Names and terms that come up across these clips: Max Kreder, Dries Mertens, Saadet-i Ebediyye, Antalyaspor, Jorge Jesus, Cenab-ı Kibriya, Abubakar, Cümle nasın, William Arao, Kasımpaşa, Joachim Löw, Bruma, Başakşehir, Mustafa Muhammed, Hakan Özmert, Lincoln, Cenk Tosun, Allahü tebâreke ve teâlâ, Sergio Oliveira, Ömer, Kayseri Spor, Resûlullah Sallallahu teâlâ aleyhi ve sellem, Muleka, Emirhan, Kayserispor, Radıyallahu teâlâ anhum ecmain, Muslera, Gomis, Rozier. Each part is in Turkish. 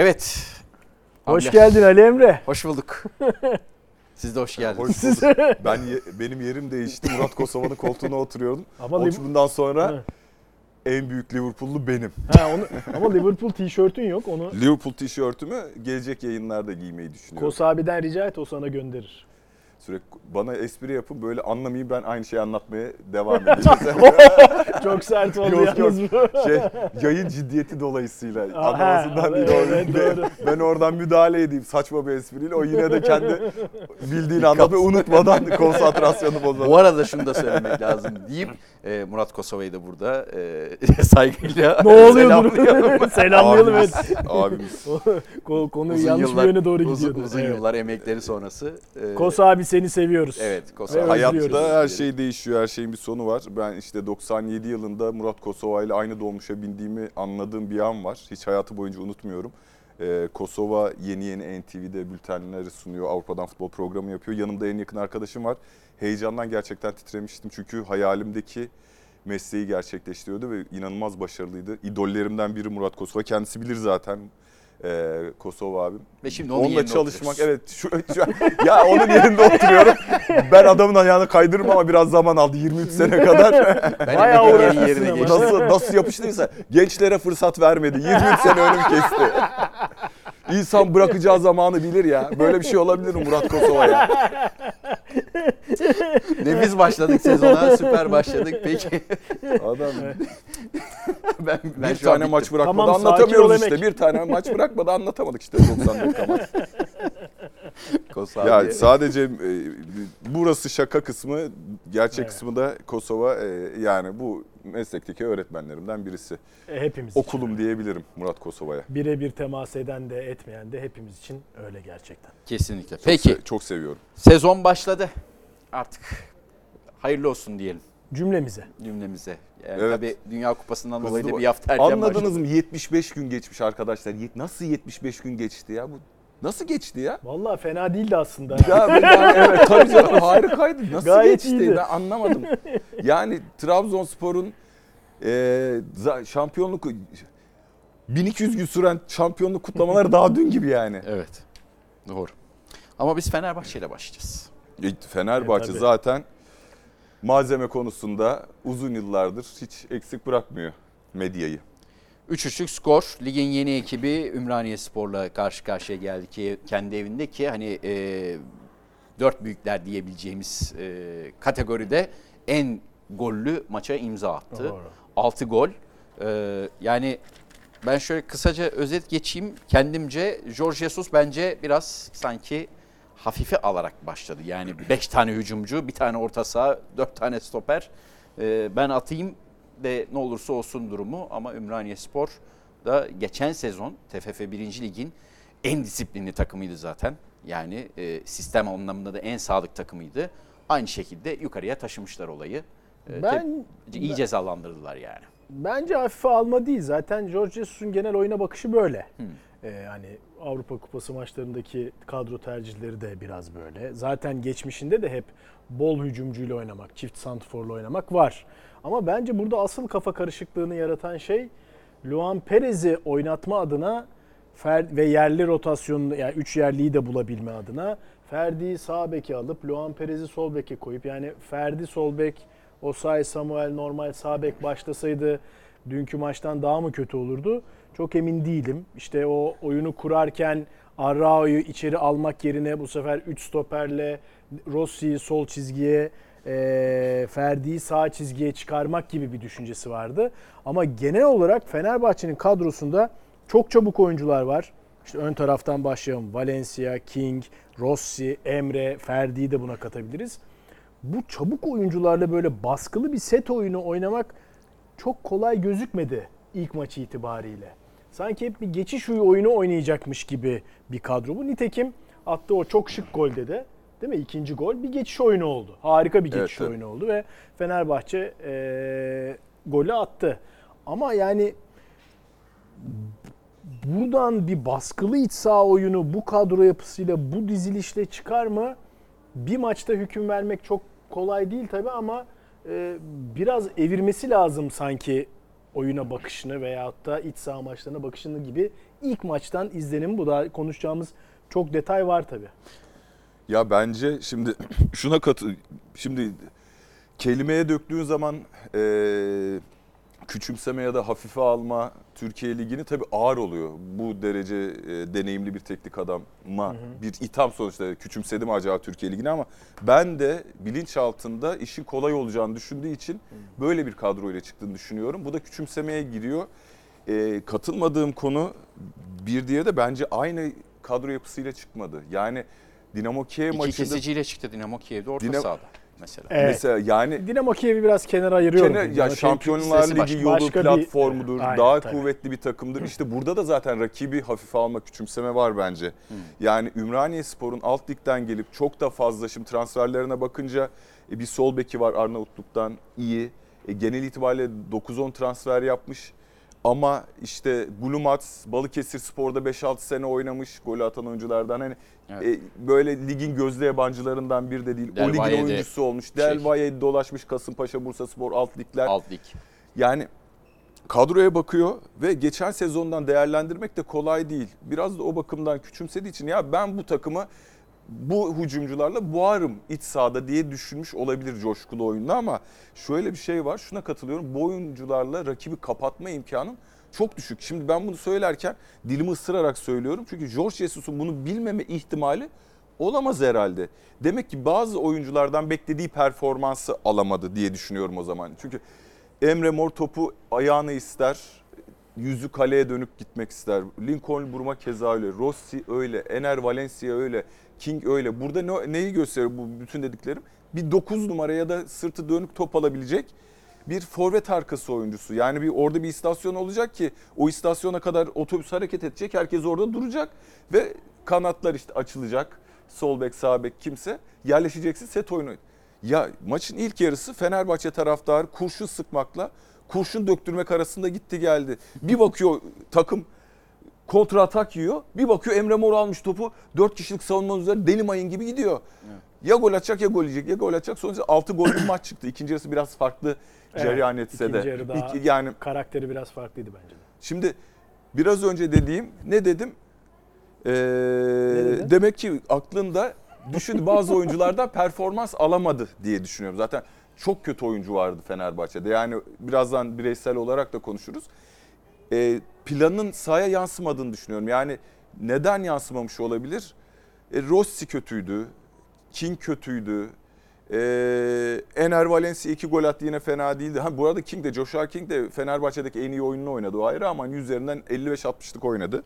Evet. Hoş geldin Ali Emre. Hoş bulduk. Siz de hoş geldiniz. Hoş bulduk. Benim yerim değişti. Murat Kosova'nın koltuğuna oturuyordum. Onun bundan sonra en büyük Liverpool'lu benim. Ama Liverpool tişörtün yok. Onu... Liverpool tişörtümü gelecek yayınlarda giymeyi düşünüyorum. Kos abiden rica et, o sana gönderir. Sürekli bana espri yapın, böyle anlamayayım, ben aynı şeyi anlatmaya devam edeceğim. Çok sert oldu yalnız bu. Yayın ciddiyeti dolayısıyla anlamasından değil. Evet, ben oradan müdahale edeyim saçma bir espriyle. O yine de kendi bildiğini anlatmayı unutmadan konsantrasyonu bozuldu. Bu arada şunu da söylemek lazım deyip Murat Kosova'yı da burada saygıyla selamlayalım. Selamlayalım. Abimiz. Konu yanlış bir yöne doğru gidiyordu. Uzun yıllar emekleri sonrası. Kos abi, seni seviyoruz. Evet, Kosova. Hayatta her şey değişiyor, her şeyin bir sonu var. Ben işte 97 yılında Murat Kosova ile aynı dolmuşa bindiğimi anladığım bir an var. Hiç hayatı boyunca unutmuyorum. Kosova yeni NTV'de bültenleri sunuyor, Avrupa'dan futbol programı yapıyor. Yanımda en yakın arkadaşım var. Heyecandan gerçekten titremiştim çünkü hayalimdeki mesleği gerçekleştiriyordu ve inanılmaz başarılıydı. İdollerimden biri Murat Kosova, kendisi bilir zaten. Kosova abim. Ve şimdi onunla çalışmak oturuyoruz. Evet. Ya onun yerinde oturuyorum. Ben adamın ayağını kaydırırım ama biraz zaman aldı. 23 sene kadar. Bayağı yerine geçti. Nasıl yapıştıysa gençlere fırsat vermedi. 23 sene önüm kesti. İnsan bırakacağı zamanı bilir ya. Böyle bir şey olabilir mi Murat Kosova'ya? Ne biz başladık sezona, süper başladık peki. Adam ben bir tane maç bırakmadı, tamam, anlatamıyoruz işte. Bir tane maç bırakmadı, anlatamadık işte 90 dakika maç. Ya sadece burası şaka kısmı, gerçek kısmı da Kosova, yani bu meslekteki öğretmenlerimden birisi. Hepimiz okulum için diyebilirim Murat Kosova'ya. Birebir temas eden de etmeyen de hepimiz için öyle gerçekten. Kesinlikle. Peki. Çok seviyorum. Sezon başladı. Artık hayırlı olsun diyelim. Cümlemize. Yani evet. Tabii Dünya Kupası'ndan dolayı da bir hafta erken başladı. Anladınız mı? 75 gün geçmiş arkadaşlar. Nasıl 75 gün geçti ya? Bu nasıl geçti ya? Vallahi fena değildi aslında. Ya evet, tabii canım, harikaydı. Nasıl gayet geçti? İyiydi. Ben anlamadım. Yani Trabzonspor'un şampiyonluk 1200 gün süren şampiyonluk kutlamaları daha dün gibi yani. Evet. Doğru. Ama biz Fenerbahçe ile başlayacağız. Fenerbahçe zaten malzeme konusunda uzun yıllardır hiç eksik bırakmıyor medyayı. 3-3'lük skor. Ligin yeni ekibi Ümraniyespor'la karşı karşıya geldi ki kendi evinde, ki hani dört büyükler diyebileceğimiz kategoride en gollü maça imza attı. Doğru. 6 gol. Yani ben şöyle kısaca özet geçeyim. Kendimce Jorge Jesus bence biraz sanki hafife alarak başladı. Yani 5 tane hücumcu, bir tane orta saha, 4 tane stoper. Ben atayım de ne olursa olsun durumu, ama Ümraniyespor da geçen sezon TFF 1. Lig'in en disiplinli takımıydı zaten. Yani sistem anlamında da en sağlıklı takımıydı. Aynı şekilde yukarıya taşımışlar olayı. İyi cezalandırdılar yani. Bence hafife alma değil. Zaten Jorge Jesus'un genel oyuna bakışı böyle. Hani Avrupa Kupası maçlarındaki kadro tercihleri de biraz böyle. Zaten geçmişinde de hep bol hücumcuyla oynamak, çift santrforla oynamak var. Ama bence burada asıl kafa karışıklığını yaratan şey, Luan Perez'i oynatma adına ve yerli rotasyonunu, yani 3 yerliyi de bulabilme adına Ferdi'yi sağ beke alıp Luan Perez'i sol beke koyup, yani Ferdi sol bek, Osayi Samuel normal sağ bek başlasaydı dünkü maçtan daha mı kötü olurdu? Çok emin değilim. İşte o oyunu kurarken Arao'yu içeri almak yerine bu sefer 3 stoperle Rossi'yi sol çizgiye, Ferdi'yi sağ çizgiye çıkarmak gibi bir düşüncesi vardı. Ama genel olarak Fenerbahçe'nin kadrosunda çok çabuk oyuncular var. İşte ön taraftan başlayalım. Valencia, King, Rossi, Emre, Ferdi'yi de buna katabiliriz. Bu çabuk oyuncularla böyle baskılı bir set oyunu oynamak çok kolay gözükmedi ilk maçı itibariyle. Sanki hep bir geçiş oyunu oynayacakmış gibi bir kadro bu. Nitekim attığı o çok şık golde de, değil mi? 2. gol bir geçiş oyunu oldu. Harika bir geçiş oyunu oldu ve Fenerbahçe golü attı. Ama yani buradan bir baskılı iç saha oyunu bu kadro yapısıyla, bu dizilişle çıkar mı? Bir maçta hüküm vermek çok kolay değil tabii, ama biraz evirmesi lazım sanki oyuna bakışını veyahut da iç saha maçlarına bakışını gibi ilk maçtan izlenim bu. Daha konuşacağımız çok detay var tabii. Ya bence şimdi şuna şimdi kelimeye döktüğün zaman küçümseme ya da hafife alma Türkiye Ligi'ni tabii ağır oluyor. Bu derece deneyimli bir teknik adama bir itham sonuçta, küçümsedi mi acaba Türkiye Ligi'ni, ama ben de bilinç altında işin kolay olacağını düşündüğü için böyle bir kadroyla çıktığını düşünüyorum. Bu da küçümsemeye giriyor. Katılmadığım konu bir diye de bence aynı kadro yapısıyla çıkmadı. Yani Dinamo Kiev maçında... İki kesiciyle çıktı Dinamo Kiev'de orta sahada. Mesela. Evet. Mesela yani Dinamo Kiev'i biraz kenara ayırıyorum. Ya Şampiyonlar Ligi başka yolu başka platformudur. Bir, daha tabii. Kuvvetli bir takımdır. İşte burada da zaten rakibi hafife alma, küçümseme var bence. Yani Ümraniyespor'un alt ligden gelip çok da fazla, şimdi transferlerine bakınca bir sol beki var Arnavutluk'tan, iyi. Genel itibariyle 9-10 transfer yapmış. Ama işte Gulumats, Balıkesir Spor'da 5-6 sene oynamış, golü atan oyunculardan. Hani evet. Böyle ligin gözde yabancılarından biri de değil. Del o ligin Vaye'de oyuncusu olmuş. Del Vaye'de dolaşmış, Kasımpaşa, Bursaspor, alt ligler. Alt lig. Yani kadroya bakıyor ve geçen sezondan değerlendirmek de kolay değil. Biraz da o bakımdan küçümsediği için ya ben bu takımı bu hücumcularla boğarım iç sahada diye düşünmüş olabilir coşkulu oyunda, ama şöyle bir şey var, şuna katılıyorum. Bu oyuncularla rakibi kapatma imkanın çok düşük. Şimdi ben bunu söylerken dilimi ısırarak söylüyorum. Çünkü Jorge Jesus'un bunu bilmeme ihtimali olamaz herhalde. Demek ki bazı oyunculardan beklediği performansı alamadı diye düşünüyorum o zaman. Çünkü Emre mor topu ayağına ister. Yüzü kaleye dönüp gitmek ister. Lincoln, Bruma keza öyle. Rossi öyle. Ener, Valencia öyle. King öyle. Burada neyi gösteriyor bu bütün dediklerim? Bir 9 numara ya da sırtı dönüp top alabilecek bir forvet arkası oyuncusu. Yani bir orada bir istasyon olacak ki o istasyona kadar otobüs hareket edecek. Herkes orada duracak ve kanatlar işte açılacak. Sol bek, sağ bek kimse yerleşeceksin, set oyunu. Ya maçın ilk yarısı Fenerbahçe taraftarı kurşun sıkmakla kurşun döktürmek arasında gitti geldi. Bir bakıyor takım kontra atak yiyor. Bir bakıyor Emre Mor almış topu. 4 kişilik savunmanın üzerine deli mayın gibi gidiyor. Evet. Ya gol atacak ya gol yiyecek ya gol atacak. Sonuçta 6 gollü maç çıktı. İkinci yarısı biraz farklı cereyan etse de. İkinci yarı daha yani, karakteri biraz farklıydı bence. Şimdi biraz önce dediğim ne dedim? Ne demek ki aklında düşün bazı oyunculardan performans alamadı diye düşünüyorum. Zaten çok kötü oyuncu vardı Fenerbahçe'de. Yani birazdan bireysel olarak da konuşuruz. Planın sahaya yansımadığını düşünüyorum. Yani neden yansımamış olabilir? Rossi kötüydü. King kötüydü. Ener Valencia 2 gol attı, yine fena değildi. Bu arada King de, Joshua King de Fenerbahçe'deki en iyi oyununu oynadı. O ayrı, ama üzerinden 55-60'lık oynadı.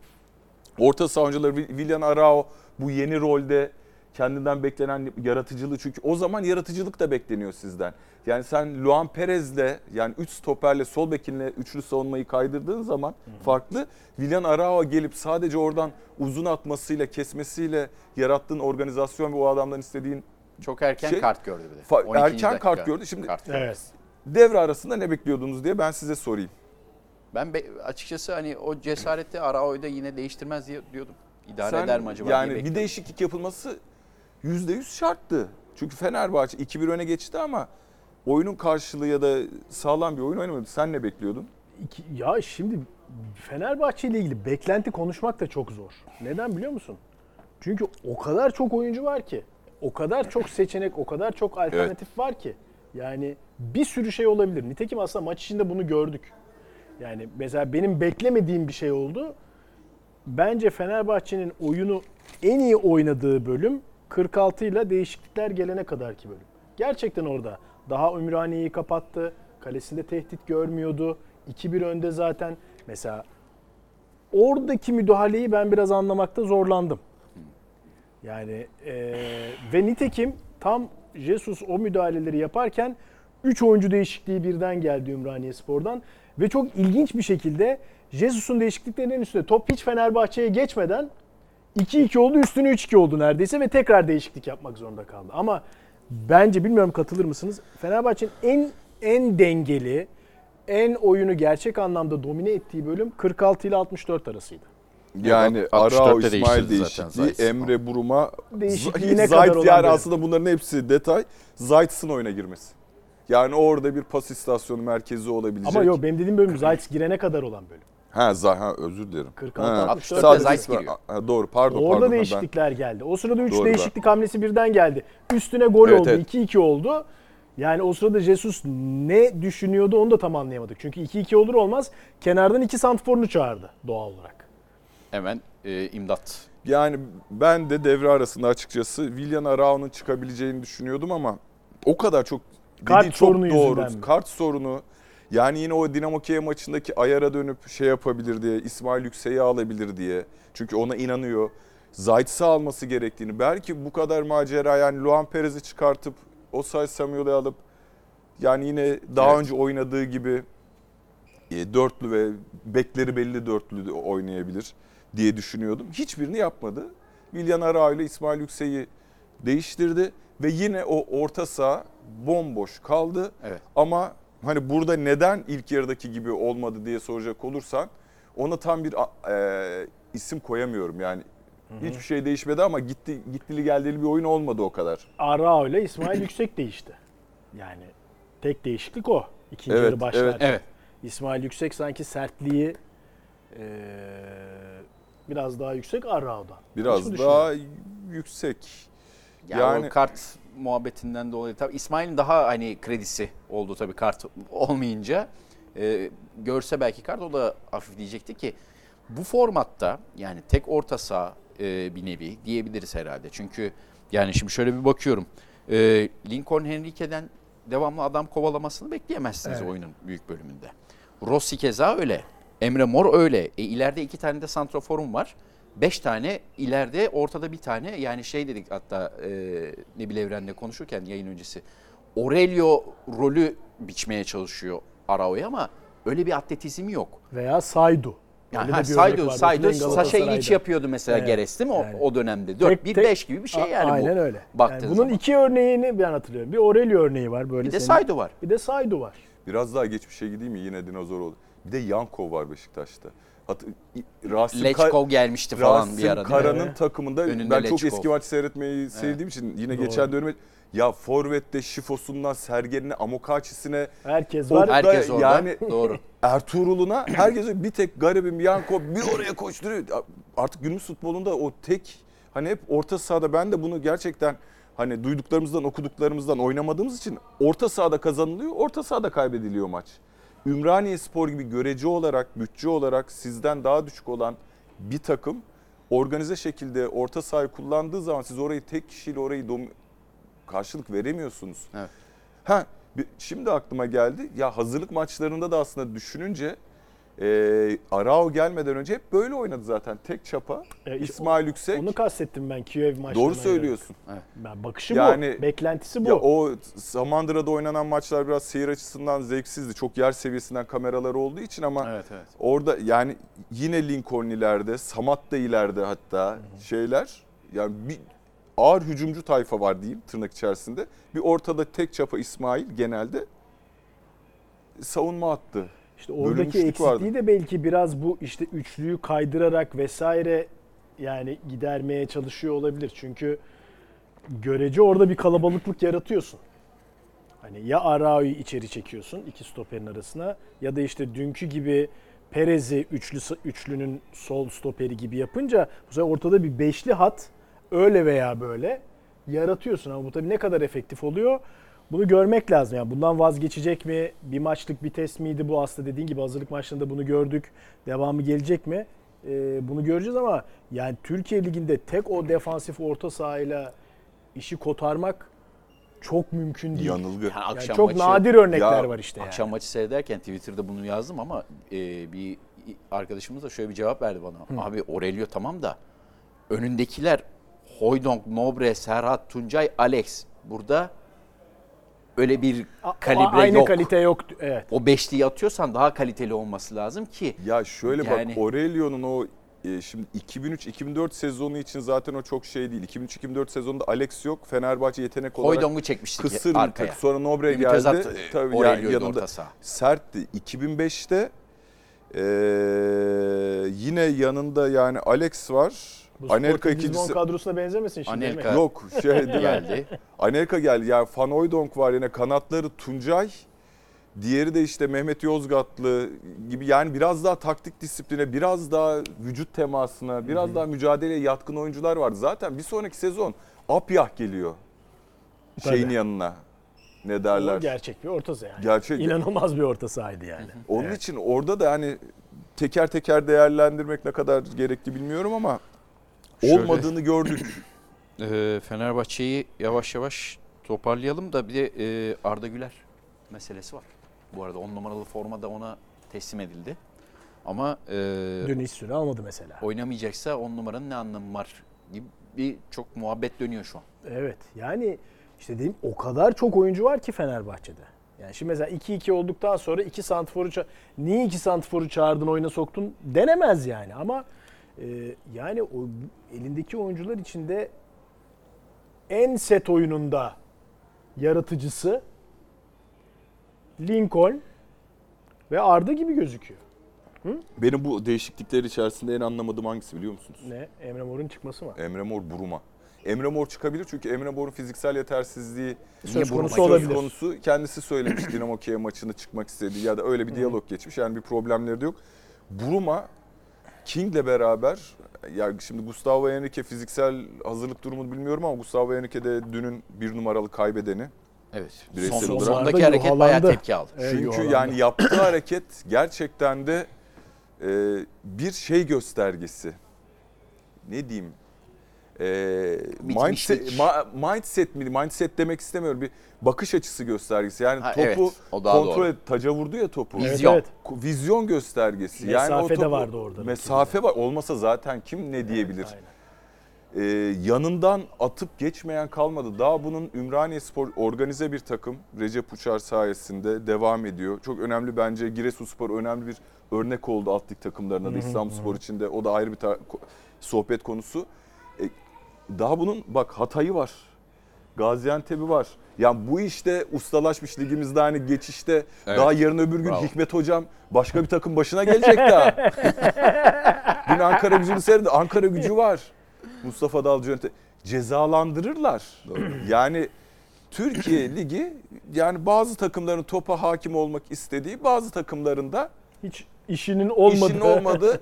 Orta saha oyuncuları William Arao bu yeni rolde kendinden beklenen yaratıcılığı, çünkü o zaman yaratıcılık da bekleniyor sizden. Yani sen Luan Perez'le, yani 3 stoperle, sol bekinle üçlü savunmayı kaydırdığın zaman farklı. William Arao gelip sadece oradan uzun atmasıyla, kesmesiyle yarattığın organizasyon ve o adamdan istediğin çok erken şey, kart gördü bir de. Erken kart gördü. Şimdi kart evet. Devre arasında ne bekliyordunuz diye ben size sorayım. Ben açıkçası hani o cesareti Arao'yu da yine değiştirmez diye diyordum. İdare eder mi acaba? Yani bir değişiklik yapılması %100 şarttı. Çünkü Fenerbahçe 2-1 öne geçti ama oyunun karşılığı ya da sağlam bir oyun oynamadı. Sen ne bekliyordun? Ya şimdi Fenerbahçe ile ilgili beklenti konuşmak da çok zor. Neden biliyor musun? Çünkü o kadar çok oyuncu var ki. O kadar çok seçenek, o kadar çok alternatif var ki. Yani bir sürü şey olabilir. Nitekim aslında maç içinde bunu gördük. Yani mesela benim beklemediğim bir şey oldu. Bence Fenerbahçe'nin oyunu en iyi oynadığı bölüm 46 ile değişiklikler gelene kadarki bölüm. Gerçekten orada daha Ümraniye'yi kapattı. Kalesinde tehdit görmüyordu. 2-1 önde zaten. Mesela oradaki müdahaleyi ben biraz anlamakta zorlandım. Yani ve nitekim tam Jesus o müdahaleleri yaparken 3 oyuncu değişikliği birden geldi Ümraniyespor'dan ve çok ilginç bir şekilde Jesus'un değişikliklerinin üstüne top hiç Fenerbahçe'ye geçmeden 2-2 oldu, üstüne 3-2 oldu neredeyse ve tekrar değişiklik yapmak zorunda kaldı. Ama bence, bilmiyorum katılır mısınız, Fenerbahçe'nin en dengeli, en oyunu gerçek anlamda domine ettiği bölüm 46 ile 64 arasıydı. Yani Arao, İsmail değişikliği, Emre Buruma, Zayt, yani aslında bunların hepsi detay. Zayt'sın oyuna girmesi. Yani orada bir pas istasyonu merkezi olabilecek. Ama yok, benim dediğim bölüm Zayt girene kadar olan bölüm. Özür dilerim. 46'da Saiz giriyor. Doğru, pardon. Değişiklikler geldi. O sırada 3 değişiklik hamlesi birden geldi. Üstüne gol oldu. 2-2 oldu. Yani o sırada Jesus ne düşünüyordu onu da tam anlayamadık. Çünkü 2-2 olur olmaz kenardan 2 santrforunu çağırdı doğal olarak. Hemen imdat. Yani ben de devre arasında açıkçası William Arao'nun çıkabileceğini düşünüyordum ama o kadar çok kart sorunu yüzünden. Kart sorunu. Yani yine o Dinamo Kiev maçındaki ayara dönüp şey yapabilir diye, İsmail Yüksek'i alabilir diye. Çünkü ona inanıyor. Zayt'sı alması gerektiğini. Belki bu kadar macera, yani Luan Perez'i çıkartıp o Saiz Samuel'i alıp, yani yine daha önce oynadığı gibi dörtlü ve bekleri belli dörtlü oynayabilir diye düşünüyordum. Hiçbirini yapmadı. William Arao ile İsmail Yüksek'i değiştirdi ve yine o orta saha bomboş kaldı. Evet. Ama hani burada neden ilk yarıdaki gibi olmadı diye soracak olursan, ona tam bir isim koyamıyorum yani. Hı-hı. Hiçbir şey değişmedi ama gittili geldili bir oyun olmadı o kadar. Arao ile İsmail Yüksek değişti. Yani tek değişiklik o. İkinci yarı başlarken. Evet. İsmail Yüksek sanki sertliği biraz daha yüksek Arao'dan. Biraz daha yüksek. Yani kart muhabbetinden dolayı tabii İsmail'in daha hani kredisi oldu tabii kart olmayınca. Görse belki kart o da hafif diyecekti ki. Bu formatta yani tek orta saha bir nevi diyebiliriz herhalde. Çünkü yani şimdi şöyle bir bakıyorum. Lincoln Henrique'den devamlı adam kovalamasını bekleyemezsiniz oyunun büyük bölümünde. Rossi keza öyle. Emre Mor öyle. İleride 2 tane de santraforum var. 5 tane ileride, ortada bir tane. Yani şey dedik hatta Nebil Evren'le konuşurken yayın öncesi. Aurelio rolü biçmeye çalışıyor Arao'ya ama öyle bir atletizmi yok. Veya Saydu. Yani Saydu Saşa'yı hiç yapıyordu mesela Geres değil mi yani, o dönemde? 4-1-5 gibi bir şey yani aynen bu. Aynen öyle. Yani bunun zaman. 2 örneğini ben hatırlıyorum. Bir Aurelio örneği var böyle. Bir de Saydu var. Biraz daha geçmişe gideyim mi? Yine dinozor oldu. Bir de Yankov var Beşiktaş'ta. Lechkov gelmişti falan bir arada. Rasim Kara'nın takımında önünde ben çok eski maç seyretmeyi sevdiğim için yine geçen döneme... Ya forvette Şifosundan Sergen'ine, Amokaçisine, herkes var. Herkes orada. Yani doğru. Ertuğrul'una herkes bir tek garibim Yanko bir oraya koşturuyor. Artık günümüz futbolunda o tek hani hep orta sahada, ben de bunu gerçekten hani duyduklarımızdan, okuduklarımızdan oynamadığımız için orta sahada kazanılıyor, orta sahada kaybediliyor maç. Ümraniyespor gibi görece olarak, bütçe olarak sizden daha düşük olan bir takım organize şekilde orta sahayı kullandığı zaman siz orayı tek kişiyle karşılık veremiyorsunuz. Evet. Şimdi aklıma geldi. Ya hazırlık maçlarında da aslında düşününce Arao gelmeden önce hep böyle oynadı zaten. Tek çapa. İsmail Yüksek. Onu kastettim ben Kiev maçlarında. Doğru söylüyorsun. Evet. Ben bakışı yani, bu. Beklentisi bu. Ya o Samandıra'da oynanan maçlar biraz seyir açısından zevksizdi. Çok yer seviyesinden kameralar olduğu için ama orada yani yine Lincoln ileride, Samat da ileride hatta şeyler. Yani bir ağır hücumcu tayfa var diyeyim tırnak içerisinde. Bir ortada tek çapa İsmail genelde savunma attı. İşte oradaki eksikliği vardı. De belki biraz bu işte üçlüyü kaydırarak vesaire yani gidermeye çalışıyor olabilir. Çünkü görece orada bir kalabalıklık yaratıyorsun. Hani ya Arao'yu içeri çekiyorsun iki stoperin arasına ya da işte dünkü gibi Perez'i üçlünün sol stoperi gibi yapınca bu sefer ortada bir beşli hat öyle veya böyle yaratıyorsun ama bu tabii ne kadar efektif oluyor bunu görmek lazım. Yani bundan vazgeçecek mi? Bir maçlık bir test miydi bu? Aslında dediğin gibi hazırlık maçlarında bunu gördük. Devamı gelecek mi? Bunu göreceğiz ama yani Türkiye Ligi'nde tek o defansif orta sahayla işi kotarmak çok mümkün değil. Yanılgı. Yani çok nadir örnekler var işte. Akşam maçı seyrederken Twitter'da bunu yazdım ama bir arkadaşımız da şöyle bir cevap verdi bana. Abi Aurelio tamam da önündekiler Hoydonk, Nobre, Serhat, Tuncay, Alex. Burada öyle bir kalibre aynı yok. Aynı kalite yok. Evet. O beşliği atıyorsan daha kaliteli olması lazım ki. Ya şöyle yani... bak Aurelio'nun o şimdi 2003-2004 sezonu için zaten o çok şey değil. 2003-2004 sezonunda Alex yok. Fenerbahçe yetenek olarak Hoydong'u çekmiştik kısır arkaya. Sonra Nobre bir geldi. Tabii yanında orta saha. Sertti. 2005'te yine yanında yani Alex var. Bu Anelka ikincisi kadrosuna benzemesin şimdi. Anelka yok geldi. Anelka geldi. Yani Van Hooijdonk var yine kanatları Tuncay. Diğeri de işte Mehmet Yozgatlı gibi, yani biraz daha taktik disipline, biraz daha vücut temasına, biraz daha mücadeleye yatkın oyuncular var. Zaten bir sonraki sezon Apyah geliyor şeyin yanına. Ne derler? O gerçek bir orta saha yani. Gerçek. İnanılmaz bir orta sahaydı yani. Onun için orada da hani teker teker değerlendirmek ne kadar gerekli bilmiyorum ama olmadığını gördük. Fenerbahçe'yi yavaş yavaş toparlayalım da bir de Arda Güler meselesi var. Bu arada 10 numaralı forma da ona teslim edildi. Ama dün hiç süre almadı mesela. Oynamayacaksa 10 numaranın ne anlamı var gibi bir çok muhabbet dönüyor şu an. Evet yani işte diyeyim, o kadar çok oyuncu var ki Fenerbahçe'de. Yani şimdi mesela 2-2 olduktan sonra 2 santiforu niye 2 santiforu çağırdın oyuna soktun denemez yani. Ama yani o elindeki oyuncular içinde en set oyununda yaratıcısı Lincoln ve Arda gibi gözüküyor. Hı? Benim bu değişiklikler içerisinde en anlamadığım hangisi biliyor musunuz? Ne? Emre Mor'un çıkması mı? Emre Mor, Bruma. Emre Mor çıkabilir çünkü Emre Mor'un fiziksel yetersizliği söz konusu olabilir. Konusu. Kendisi söylemiş Dinamo Kiev maçını çıkmak istediği ya da öyle bir diyalog geçmiş. Yani bir problemleri de yok. Bruma King'le beraber, yani şimdi Gustavo Henrique fiziksel hazırlık durumunu bilmiyorum ama Gustavo Henrique de dünün bir numaralı kaybedeni. Evet. Sondaki hareket yuhalandı. Bayağı tepki aldı. Çünkü yuhalandı. Yani yaptığı hareket gerçekten de bir şey göstergesi. Ne diyeyim? Mindset demek istemiyorum. Bir bakış açısı göstergesi. Yani topu kontrol et. Taca vurdu ya topu. Vizyon. Evet. Vizyon göstergesi. Mesafe yani o topu, de vardı orada. Mesafe var. Olmasa zaten kim ne diyebilir? Evet, yanından atıp geçmeyen kalmadı. Daha bunun Ümraniyespor organize bir takım. Recep Uçar sayesinde devam ediyor. Çok önemli bence. Giresunspor önemli bir örnek oldu alt lig takımlarına da. İstanbulspor için de o da ayrı bir sohbet konusu. Daha bunun bak Hatay'ı var. Gaziantep'i var. Yani bu işte ustalaşmış ligimizde hani geçişte daha yarın öbür gün Hikmet Hocam başka bir takım başına gelecek daha. Dün Ankara Gücü'nü seyredi. Ankara Gücü var. Mustafa Dalcı yönetim. Cezalandırırlar. Yani Türkiye Ligi yani bazı takımların topa hakim olmak istediği, bazı takımların da hiç işinin olmadığı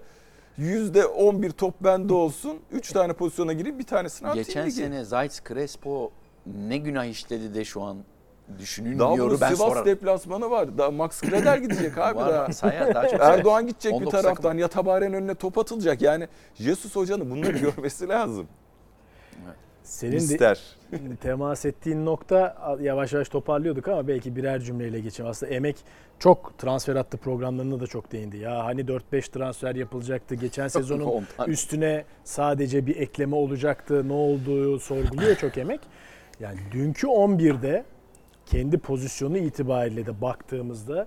%11 top bende olsun. 3 tane pozisyona girip bir tanesini atayım. Geçen sene Zayt Crespo ne günah işledi de şu an düşünün diyorum ben sonra. Daha Sivas deplasmanı var. Daha Max Kreder gidecek abi daha. Sayar, daha çok Erdoğan gidecek bir taraftan. Sakın. Ya Tabare'nin önüne top atılacak. Yani Jesus Hoca'nın bunları görmesi lazım. Evet. Senin de temas ettiğin nokta yavaş yavaş toparlıyorduk ama belki birer cümleyle geçeyim. Aslında Emek çok transfer hattı programlarına da çok değindi. Ya hani 4-5 transfer yapılacaktı. Geçen sezonun üstüne sadece bir ekleme olacaktı. Ne olduğu sorguluyor çok Emek. Yani dünkü 11'de kendi pozisyonu itibariyle de baktığımızda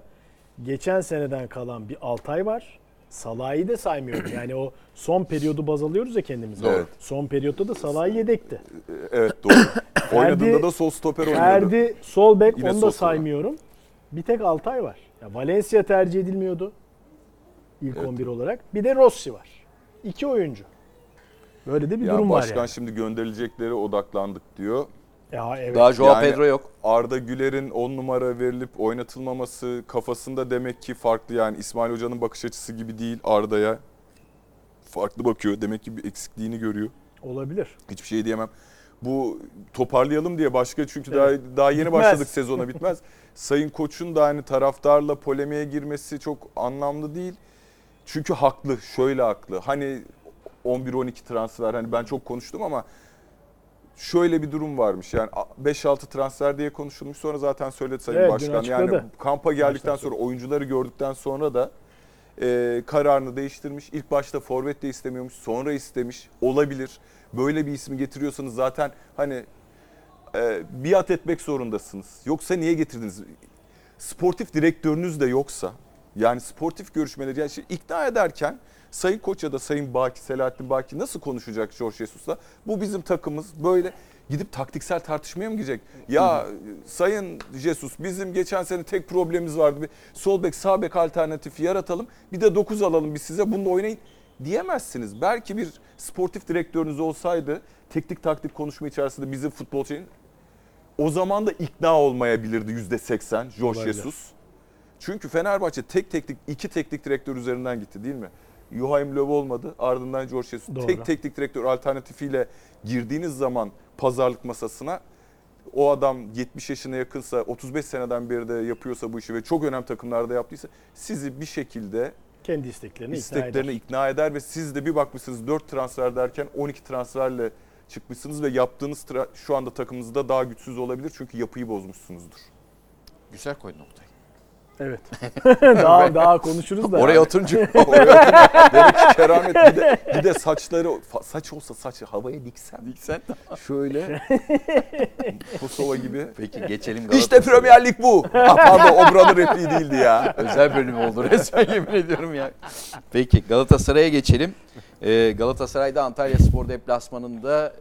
geçen seneden kalan bir Altay var. Salah'ı da saymıyorum. Yani o son periyodu baz alıyoruz ya kendimize. Evet. Son periyotta da Salah yedekti. Evet doğru. Oynadığında da sol stoper oynuyordu. Ferdi sol bek, onu da saymıyorum. Bir tek Altay var. Ya Valencia tercih edilmiyordu ilk 11 olarak. Bir de Rossi var. 2 oyuncu. Böyle de bir durum var yani. Başkan şimdi gönderilecekleri odaklandık diyor. Ya, evet. Daha Joao Pedro yok. Arda Güler'in 10 numara verilip oynatılmaması kafasında demek ki farklı, yani İsmail Hoca'nın bakış açısı gibi değil, Arda'ya farklı bakıyor. Demek ki bir eksikliğini görüyor. Olabilir. Hiçbir şey diyemem. Bu toparlayalım diye başka çünkü daha yeni başladık sezona bitmez. Sayın Koç'un da hani taraftarla polemiğe girmesi çok anlamlı değil. Çünkü haklı, şöyle haklı. Hani 11-12 transfer hani ben çok konuştum ama şöyle bir durum varmış yani 5-6 transfer diye konuşulmuş, sonra zaten söyledi Sayın Başkan. Yani kampa geldikten sonra oyuncuları gördükten sonra da kararını değiştirmiş. İlk başta forvet de istemiyormuş, sonra istemiş olabilir. Böyle bir ismi getiriyorsanız zaten hani biat etmek zorundasınız. Yoksa niye getirdiniz? Sportif direktörünüz de yoksa yani sportif görüşmeleri yani şimdi ikna ederken Sayın Koç ya da Sayın Baki, Selahattin Baki nasıl konuşacak Jorge Jesus'la? Bu bizim takımımız, böyle gidip taktiksel tartışmaya mı girecek? Ya Sayın Jesus bizim geçen sene tek problemimiz vardı. Bir sol bek, sağ bek alternatifi yaratalım. Bir de 9 alalım biz size. Bununla oynayın diyemezsiniz. Belki bir sportif direktörünüz olsaydı teknik taktik konuşma içerisinde bizim futbolcunun o zaman da ikna olmayabilirdi %80 Jorge Jesus. Çünkü Fenerbahçe iki teknik direktör üzerinden gitti değil mi? Joachim Löw olmadı. Ardından Jorge Jesus. Doğru. Tek teknik direktör alternatifiyle girdiğiniz zaman pazarlık masasına, o adam 70 yaşına yakınsa, 35 seneden beri de yapıyorsa bu işi ve çok önemli takımlarda yaptıysa, sizi bir şekilde kendi isteklerine ikna eder ve siz de bir bakmışsınız 4 transfer derken 12 transferle çıkmışsınız ve yaptığınız şu anda takımınızda daha güçsüz olabilir çünkü yapıyı bozmuşsunuzdur. Güzel koydun noktayı. Evet. daha konuşuruz da. Oraya oturunca. Demek ki keramet. Bir de saçları, saç olsa saçı havaya diksen. Şöyle. Kosova gibi. Peki geçelim Galatasaray. İşte Premier Lig bu. Pardon, o buranın repliği değildi ya. Özel bölüm oldu resmen, yemin ediyorum ya. Peki Galatasaray'a geçelim. Galatasaray'da Antalyaspor deplasmanında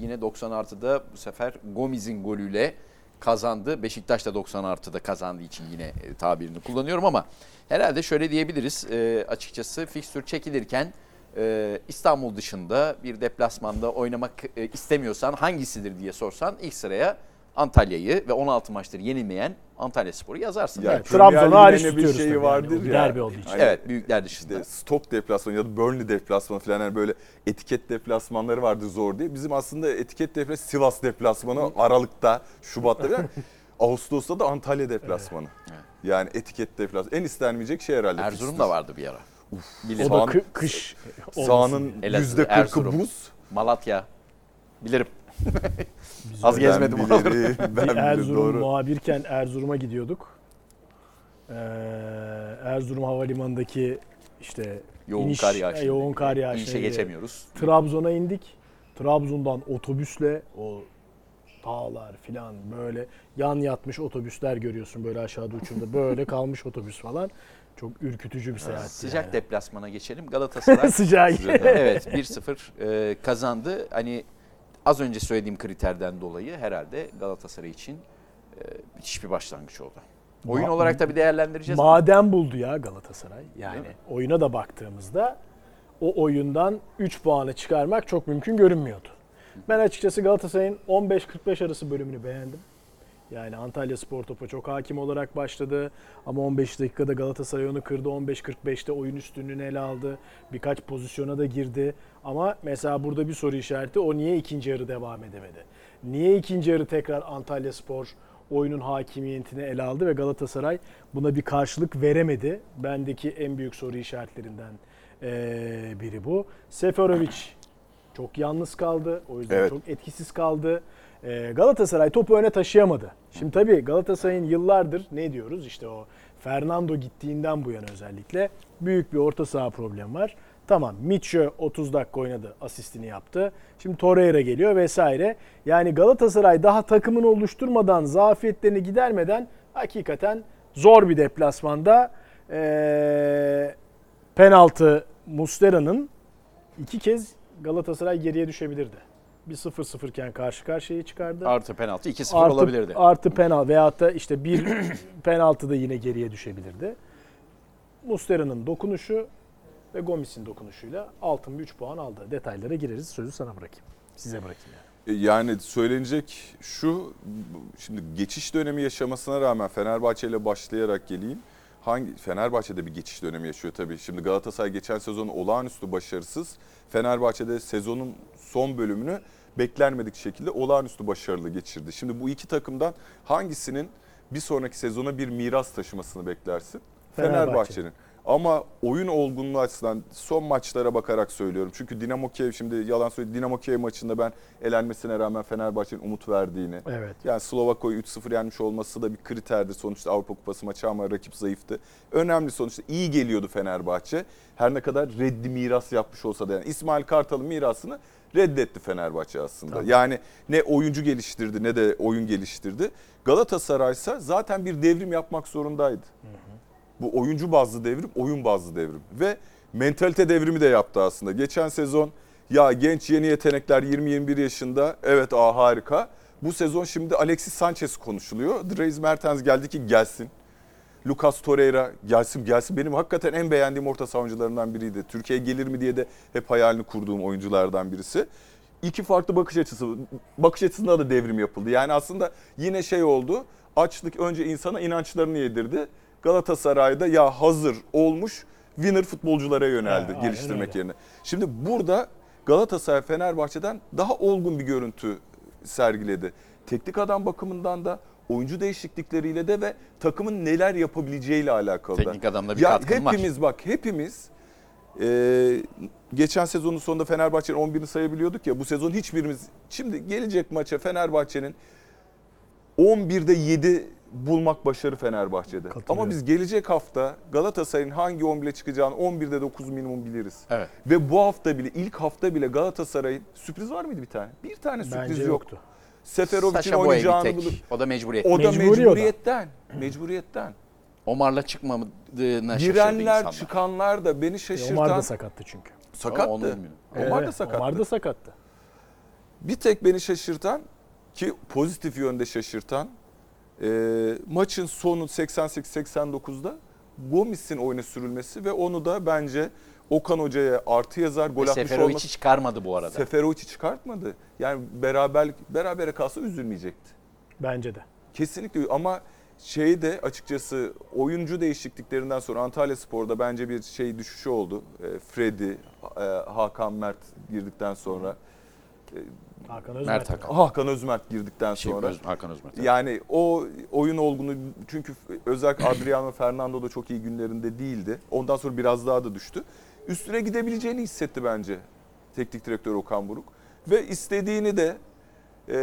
yine 90+'da bu sefer Gomez'in golüyle kazandı. Beşiktaş da 90+'da kazandığı için yine tabirini kullanıyorum ama herhalde şöyle diyebiliriz. Açıkçası fikstür çekilirken İstanbul dışında bir deplasmanda oynamak istemiyorsan hangisidir diye sorsan ilk sıraya Antalya'yı ve 16 maçtır yenilmeyen Antalyaspor'u yazarsın. Yani Trabzon'u hariç tutuyoruz tabii. Yani. Derbi olduğu için. Evet, büyükler dışında. İşte Stoke deplasmanı ya da Burnley deplasmanı falan, yani böyle etiket deplasmanları vardır zor diye. Bizim aslında etiket deplasmanı Sivas deplasmanı Aralık'ta, Şubat'ta falan. Ağustos'ta da Antalya deplasmanı. Evet. Yani etiket deplasmanı. En istenmeyecek şey herhalde. Erzurum'da vardı bir ara. O da kış. Sahanın %40'ı buz. Malatya. Bilirim. Az gezmedim oraları. Erzurum muhabirken Erzurum'a gidiyorduk. Erzurum Havalimanı'ndaki işte yoğun kar yağışı. İnişe geçemiyoruz. Trabzon'a indik. Trabzon'dan otobüsle o dağlar filan böyle yan yatmış otobüsler görüyorsun böyle aşağıda uçumda böyle kalmış otobüs falan. Çok ürkütücü bir seyahat. Sıcak yani. Deplasmana geçelim. Galatasaray evet 1-0 kazandı. Hani az önce söylediğim kriterden dolayı herhalde Galatasaray için müthiş bir başlangıç oldu. Oyun olarak tabii değerlendireceğiz. Maden buldu ya Galatasaray. Yani oyuna da baktığımızda o oyundan 3 puanı çıkarmak çok mümkün görünmüyordu. Ben açıkçası Galatasaray'ın 15-45 arası bölümünü beğendim. Yani Antalyaspor topa çok hakim olarak başladı ama 15 dakikada Galatasaray onu kırdı. 15-45'te oyun üstünlüğünü ele aldı. Birkaç pozisyona da girdi. Ama mesela burada bir soru işareti, o niye ikinci yarı devam edemedi? Niye ikinci yarı tekrar Antalyaspor oyunun hakimiyetini ele aldı ve Galatasaray buna bir karşılık veremedi? Bendeki en büyük soru işaretlerinden biri bu. Seferovic çok yalnız kaldı. O yüzden çok etkisiz kaldı. Galatasaray topu öne taşıyamadı. Şimdi tabii Galatasaray'ın yıllardır ne diyoruz işte o Fernando gittiğinden bu yana özellikle büyük bir orta saha problemi var. Tamam, Mitchell 30 dakika oynadı, asistini yaptı. Şimdi Torreira geliyor vesaire. Yani Galatasaray daha takımını oluşturmadan, zafiyetlerini gidermeden hakikaten zor bir deplasmanda penaltı Muslera'nın 2 kez Galatasaray geriye düşebilirdi. Bir 0-0 iken karşı karşıya çıkardı. Artı penaltı 2-0 olabilirdi. Artı penaltı veyahut da işte bir penaltı da yine geriye düşebilirdi. Muslera'nın dokunuşu ve Gomez'in dokunuşuyla altın bir 3 puan aldı. Detaylara gireriz. Sözü sana bırakayım. Size bırakayım yani. Yani söylenecek şu, şimdi geçiş dönemi yaşamasına rağmen Fenerbahçe ile başlayarak geleyim. Fenerbahçe'de bir geçiş dönemi yaşıyor tabii. Şimdi Galatasaray geçen sezon olağanüstü başarısız. Fenerbahçe'de sezonun son bölümünü beklenmedik şekilde olağanüstü başarılı geçirdi. Şimdi bu iki takımdan hangisinin bir sonraki sezona bir miras taşımasını beklersin? Fenerbahçe'nin. Ama oyun olgunluğu açısından son maçlara bakarak söylüyorum. Çünkü Dinamo Kiev, şimdi yalan söyleyeyim, Dinamo Kiev maçında ben elenmesine rağmen Fenerbahçe'nin umut verdiğini. Evet. Yani Slovakya'yı 3-0 yenmiş olması da bir kriterdi. Sonuçta Avrupa Kupası maçı ama rakip zayıftı. Önemli, sonuçta iyi geliyordu Fenerbahçe. Her ne kadar reddi miras yapmış olsa da yani İsmail Kartal'ın mirasını reddetti Fenerbahçe aslında. Tabii. Yani ne oyuncu geliştirdi ne de oyun geliştirdi. Galatasaray ise zaten bir devrim yapmak zorundaydı. Hı hı. Bu oyuncu bazlı devrim, oyun bazlı devrim ve mentalite devrimi de yaptı aslında. Geçen sezon ya genç yeni yetenekler 20-21 yaşında evet harika. Bu sezon şimdi Alexis Sanchez konuşuluyor. Dries Mertens geldi ki gelsin. Lucas Torreira gelsin. Benim hakikaten en beğendiğim orta saha oyuncularından biriydi. Türkiye'ye gelir mi diye de hep hayalini kurduğum oyunculardan birisi. İki farklı bakış açısında da devrim yapıldı. Yani aslında yine şey oldu. Açlık önce insana inançlarını yedirdi. Galatasaray'da ya hazır olmuş winner futbolculara yöneldi geliştirmek yerine. Şimdi burada Galatasaray Fenerbahçe'den daha olgun bir görüntü sergiledi. Teknik adam bakımından da, oyuncu değişiklikleriyle de ve takımın neler yapabileceğiyle alakalı da. Teknik adamda bir katkım var. Hepimiz bak, hepimiz geçen sezonun sonunda Fenerbahçe'nin 11'ini sayabiliyorduk ya, bu sezon hiçbirimiz, şimdi gelecek maça Fenerbahçe'nin 11'de 7 bulmak başarı Fenerbahçe'de. Ama biz gelecek hafta Galatasaray'ın hangi 11'e çıkacağını 11'de 9 minimum biliriz. Evet. Ve bu hafta bile, ilk hafta bile Galatasaray'ın sürpriz var mıydı bir tane? Bir tane sürpriz bence yoktu. Seferovic'in oynayacağını bulup. O da mecburiyet. O da mecburiyetten. Mecburiyetten. Omar'la çıkmamadığına şaşırdı insanlar. Girenler, çıkanlar da beni şaşırtan. Omar da sakattı çünkü. Sakattı. Omar da sakattı. Omar da sakattı. Bir tek beni şaşırtan, ki pozitif yönde şaşırtan, maçın sonu 88-89'da Gomis'in oyuna sürülmesi ve onu da bence Okan Hoca'ya artı yazar. Gol atmış olması. Seferovic'i çıkarmadı bu arada. Seferovic'i çıkartmadı. Yani berabere kalsa üzülmeyecekti. Bence de. Kesinlikle, ama şey de açıkçası oyuncu değişikliklerinden sonra Antalyaspor'da bence bir şey düşüşü oldu. Ferdi, Hakan Mert girdikten sonra. Hakan Özmert girdikten sonra. Hakan Özmert. Evet. Yani o oyun olgunu, çünkü özellikle Adriano Fernando da çok iyi günlerinde değildi. Ondan sonra biraz daha da düştü. Üstüne gidebileceğini hissetti bence teknik direktör Okan Buruk. Ve istediğini de,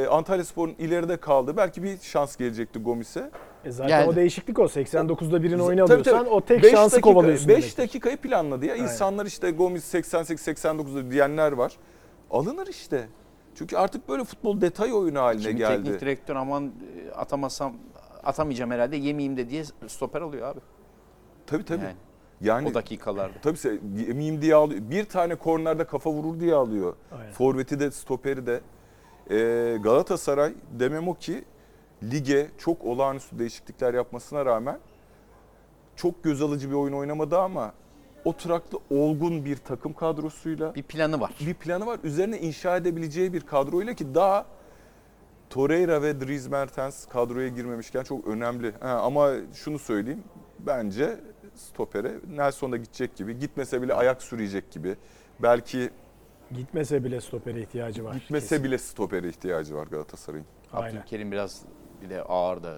Antalyaspor'un ileride kaldı. Belki bir şans gelecekti Gomis'e. Zaten geldi. O değişiklik o. 89'da birini oyuna alıyorsan tabii. O tek şansı kovalıyorsun. 5 dakikayı planladı ya. Aynen. İnsanlar işte Gomis 88-89'da diyenler var. Alınır işte. Çünkü artık böyle futbol detay oyunu haline şimdi geldi. Teknik direktör aman atamayacağım herhalde, yemeyeyim de diye stoper alıyor abi. Tabii. Yani o dakikalarda. Tabii yemeyeyim diye alıyor. Bir tane kornerde kafa vurur diye alıyor. Aynen. Forveti de stoperi de. Galatasaray, demem o ki, lige çok olağanüstü değişiklikler yapmasına rağmen çok göz alıcı bir oyun oynamadı, ama oturaklı, olgun bir takım kadrosuyla bir planı var. Üzerine inşa edebileceği bir kadroyla, ki daha Torreira ve Dries Mertens kadroya girmemişken çok önemli. Ama şunu söyleyeyim, bence stopere Nelson da gidecek gibi, gitmese bile ayak sürüyecek gibi, belki gitmese bile stopere ihtiyacı var. Galatasaray'ın. Abdülkerim biraz bir de ağır da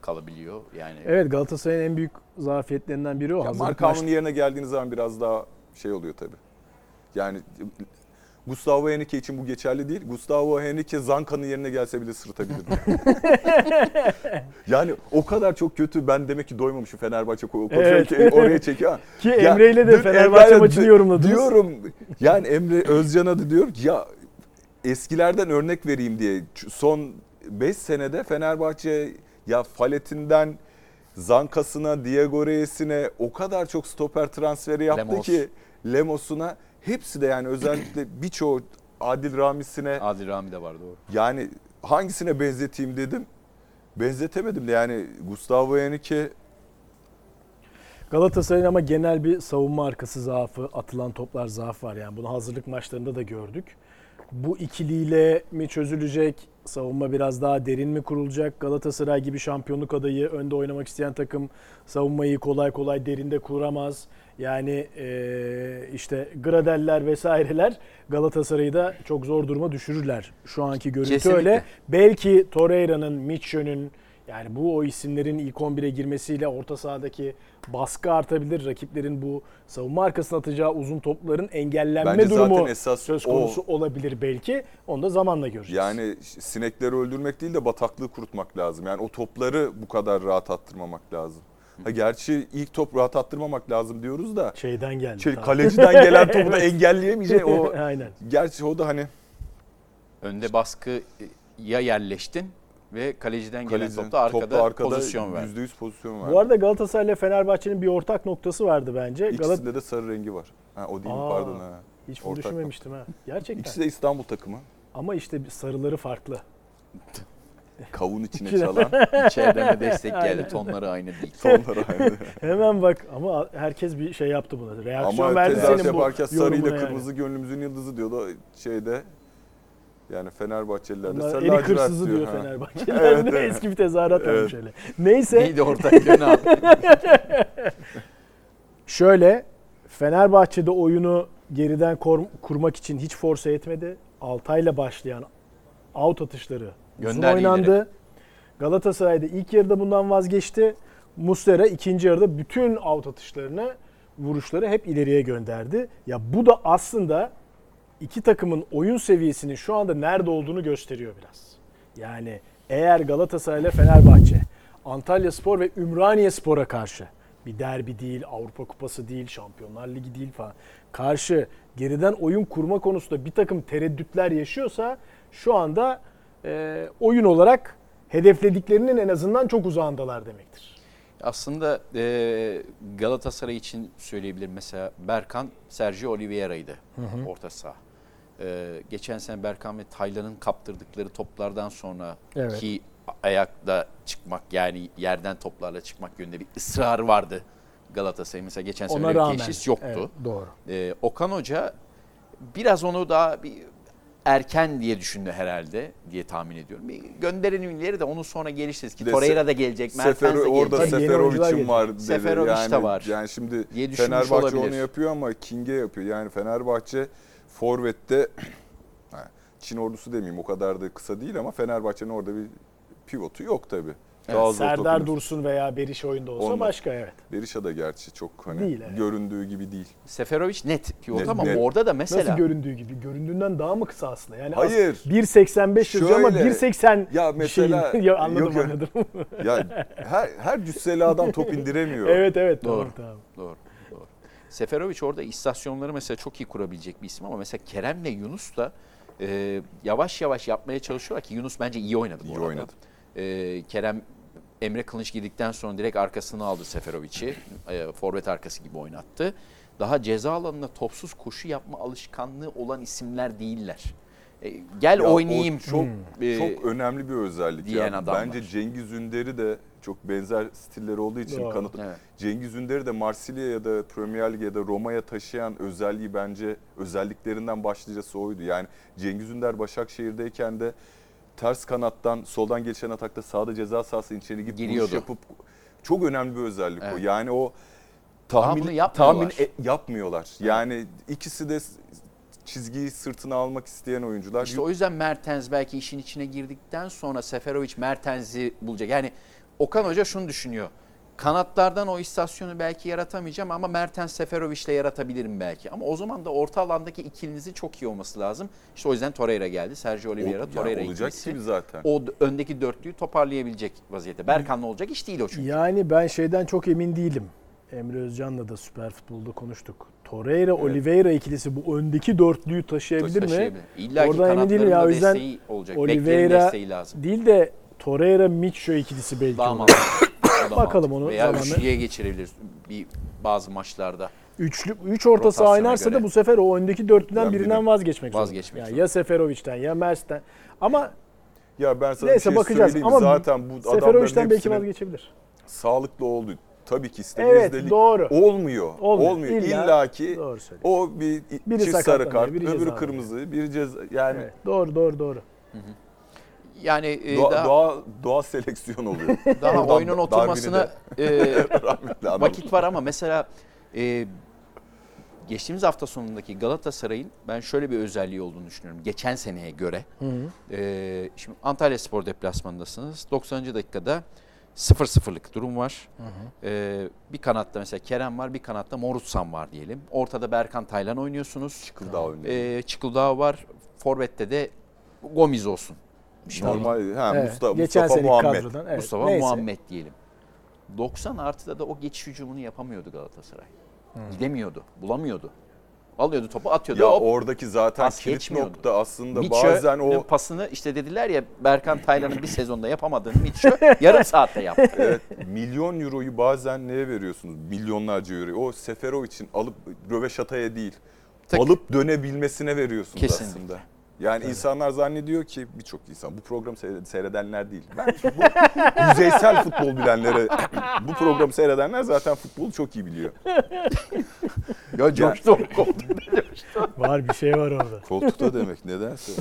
kalabiliyor. Yani evet, Galatasaray'ın en büyük zafiyetlerinden biri o. Markao'nun yerine geldiğiniz zaman biraz daha şey oluyor tabii. Yani Gustavo Henrique için bu geçerli değil. Gustavo Henrique Zanka'nın yerine gelse bile sırıtabilir. Yani o kadar çok kötü. Ben demek ki doymamışım Fenerbahçe oraya çekiyor. Ki Emre ile de Fenerbahçe maçını yorumladınız. Diyorum yani, Emre Özcan'a da diyor ki ya, eskilerden örnek vereyim diye. Son 5 senede Fenerbahçe ya Falet'inden Zanka'sına, Diego Reyes'ine o kadar çok stoper transferi yaptı ki Lemos'una. Hepsi de yani, özellikle birçoğu Adil Rami de var, doğru. Yani hangisine benzeteyim dedim. Benzetemedim de yani Gustavo Henrique. Galatasaray'ın ama genel bir savunma arkası zaafı, atılan toplar zaafı var. Yani bunu hazırlık maçlarında da gördük. Bu ikiliyle mi çözülecek? Savunma biraz daha derin mi kurulacak? Galatasaray gibi şampiyonluk adayı, önde oynamak isteyen takım savunmayı kolay kolay derinde kuramaz. Yani işte Gradeller vesaireler Galatasaray'ı da çok zor duruma düşürürler. Şu anki görüntü kesinlikle öyle. Belki Torreira'nın, Mitchell'ün, yani bu o isimlerin ilk 11'e girmesiyle orta sahadaki baskı artabilir. Rakiplerin bu savunma arkasına atacağı uzun topların engellenme bence durumu söz konusu olabilir belki. Onu da zamanla göreceğiz. Yani sinekleri öldürmek değil de bataklığı kurutmak lazım. Yani o topları bu kadar rahat attırmamak lazım. Gerçi ilk top rahat attırmamak lazım diyoruz da. Şeyden geldi. Kaleciden gelen topu da engelleyemeyecek. O, aynen. Gerçi o da hani. Önde baskı ya yerleştin ve kaleciden gelen topta arkada pozisyon verdi. %100 pozisyon verdi. Bu arada Galatasaray ile Fenerbahçe'nin bir ortak noktası vardı bence. İkisinde de sarı rengi var. O değil mi? Pardon. Hiç düşünmemiştim ha. Gerçekten. İkisi de İstanbul takımı. Ama işte sarıları farklı. Kavun içine çalan, içeriden de destek geldi. Tonları aynı değil. Hemen bak, ama herkes bir şey yaptı buna. Reaksiyon verdi senin bu yorumuna yani. Ama tezahürat yaparken sarıyla kırmızı gönlümüzün yıldızı diyordu şeyde. Yani Fenerbahçeliler de sen lacivert diyor. Erik hırsızı diyor Fenerbahçeliler. Evet, de eski bir tezahürat olmuş öyle. Neyse. Neydi ortak yön abi? Şöyle, Fenerbahçe'de oyunu geriden kurmak için hiç force etmedi. Altay'la başlayan out atışları uzun oynandı. Yedire. Galatasaray'da ilk yarıda bundan vazgeçti. Muslera ikinci yarıda bütün out atışlarını, vuruşları hep ileriye gönderdi. Ya bu da aslında iki takımın oyun seviyesinin şu anda nerede olduğunu gösteriyor biraz. Yani eğer Galatasaray ile Fenerbahçe, Antalyaspor ve Ümraniyespor'a karşı, bir derbi değil, Avrupa Kupası değil, Şampiyonlar Ligi değil falan, karşı geriden oyun kurma konusunda bir takım tereddütler yaşıyorsa şu anda oyun olarak hedeflediklerinin en azından çok uzağındalar demektir. Aslında Galatasaray için söyleyebilirim. Mesela Berkan, Sergio Oliveira'ydı orta saha. Geçen sene Berkan ve Taylan'ın kaptırdıkları toplardan sonra ki ayakta çıkmak, yani yerden toplarla çıkmak yönünde bir ısrar vardı Galatasaray'ın. Mesela geçen sene öyle bir teşhis yoktu. Evet, doğru. Okan Hoca biraz onu daha bir erken diye düşündü herhalde diye tahmin ediyorum. Bir gönderelim ileri de onu sonra geliştiririz ki Torreira da gelecek, Mertens de gelecek. Orada Seferovic'in var dedi. Seferovic yani, de var. Yani şimdi Fenerbahçe olabilir. Onu yapıyor ama King'e yapıyor. Yani Fenerbahçe forvette Çin ordusu demeyeyim, o kadar da kısa değil ama Fenerbahçe'nin orada bir pivotu yok tabii. Evet, Serdar Dursun veya Berisha oyunda olsa ondan başka evet. Berisha da gerçi çok hani değil, evet, göründüğü gibi değil. Seferovic net pivot ama net. Orada da mesela nasıl göründüğü gibi? Göründüğünden daha mı kısa aslında? Yani hayır. 1.85 yazıyor ama 1.80 ya mesela şeyin, ya anladım. Ya her cüsseli adam top indiremiyor. evet doğru. Doğru. Seferovic orada istasyonları mesela çok iyi kurabilecek bir isim ama mesela Kerem'le Yunus da yavaş yavaş yapmaya çalışıyorlar ki Yunus bence iyi oynadı bu arada. İyi oynadı. Kerem, Emre Kılınç girdikten sonra direkt arkasını aldı Seferovic'i. Forvet arkası gibi oynattı. Daha ceza alanında topsuz koşu yapma alışkanlığı olan isimler değiller. Gel ya oynayayım. Çok önemli bir özellik. Yani. Bence Cengiz Ünder'i de çok benzer stilleri olduğu için kanıtlı. Evet. Cengiz Ünder'i de Marsilya ya da Premier Lig ya da Roma'ya taşıyan özelliği, bence özelliklerinden başlıcası oydu. Yani Cengiz Ünder Başakşehir'deyken de ters kanattan, soldan gelişen atakta sağda ceza sahasının içeri gidip vuruş yapıp, çok önemli bir özellik o. Yani o tahmin yapmıyorlar. Yani ikisi de çizgiyi sırtına almak isteyen oyuncular. İşte o yüzden Mertens belki işin içine girdikten sonra Seferovic Mertens'i bulacak. Yani Okan Hoca şunu düşünüyor. Kanatlardan o istasyonu belki yaratamayacağım ama Mertens Seferovic'le yaratabilirim belki. Ama o zaman da orta alandaki ikilinizin çok iyi olması lazım. İşte o yüzden Torreira geldi. Sergio Oliveira, Torreira olacak gibi zaten. O öndeki dörtlüyü toparlayabilecek vaziyette. Berkan'la olacak iş değil o çünkü. Yani ben şeyden çok emin değilim. Emre Özcan'la da Süper Futbol'da konuştuk. Torreira, Oliveira ikilisi bu öndeki dörtlüyü taşıyabilir mi? İlla ki kanatlarında desteği olacak. Oliveira desteği lazım. Değil de Torreira, Micho ikilisi belki olacak. Bakalım onu veya zamanı. Üçlüye geçirebilir bazı maçlarda. Üç orta saha oynarsa da bu sefer o öndeki dörtlüden birinden vazgeçmek zorunda. Yani ya Seferovic'ten ya Mers'ten. Ama ya ben sana neyse, bir şey söyleyeyim. Ama zaten bu Seferovic'ten belki vazgeçebilir. Sağlıklı oldu. Tabii ki istemizde olmuyor. İlla ki o bir çift sarı kart, öbürü kırmızı, biri ceza. Yani evet, doğru. Hı hı. Yani doğa seleksiyon oluyor. Daha oyunun oturmasına vakit var ama mesela geçtiğimiz hafta sonundaki Galatasaray'ın ben şöyle bir özelliği olduğunu düşünüyorum. Geçen seneye göre. Şimdi Antalyaspor deplasmanındasınız. 90. dakikada 0-0'lık durum var. Bir kanatta mesela Kerem var, bir kanatta Morutsan var diyelim. Ortada Berkan, Taylan oynuyorsunuz. Çıkıldağ var. Forvet'te de Gomis olsun. Normal, Mustafa Muhammed. Kadrodan, Muhammed diyelim. 90 artıda da o geçiş hücumunu yapamıyordu Galatasaray. Gidemiyordu, bulamıyordu. Alıyordu topu, atıyordu. Ya oradaki zaten kilit nokta aslında bazen o pasını işte dediler ya Berkan Taylan'ın bir sezonda yapamadığını Micho yarım saatte yaptı. Evet, milyon euroyu bazen neye veriyorsunuz? Milyonlarca euroyu. O Seferovic'in alıp röveşataya değil, alıp dönebilmesine veriyorsunuz. Kesinlikle. Aslında. Yani insanlar zannediyor ki, birçok insan, bu programı seyredenler değil. Ben bu yüzeysel futbol bilenlere, bu programı seyredenler zaten futbolu çok iyi biliyor. Ya coştu, koltukta coştu. Var bir şey var orada. Koltukta demek nedense.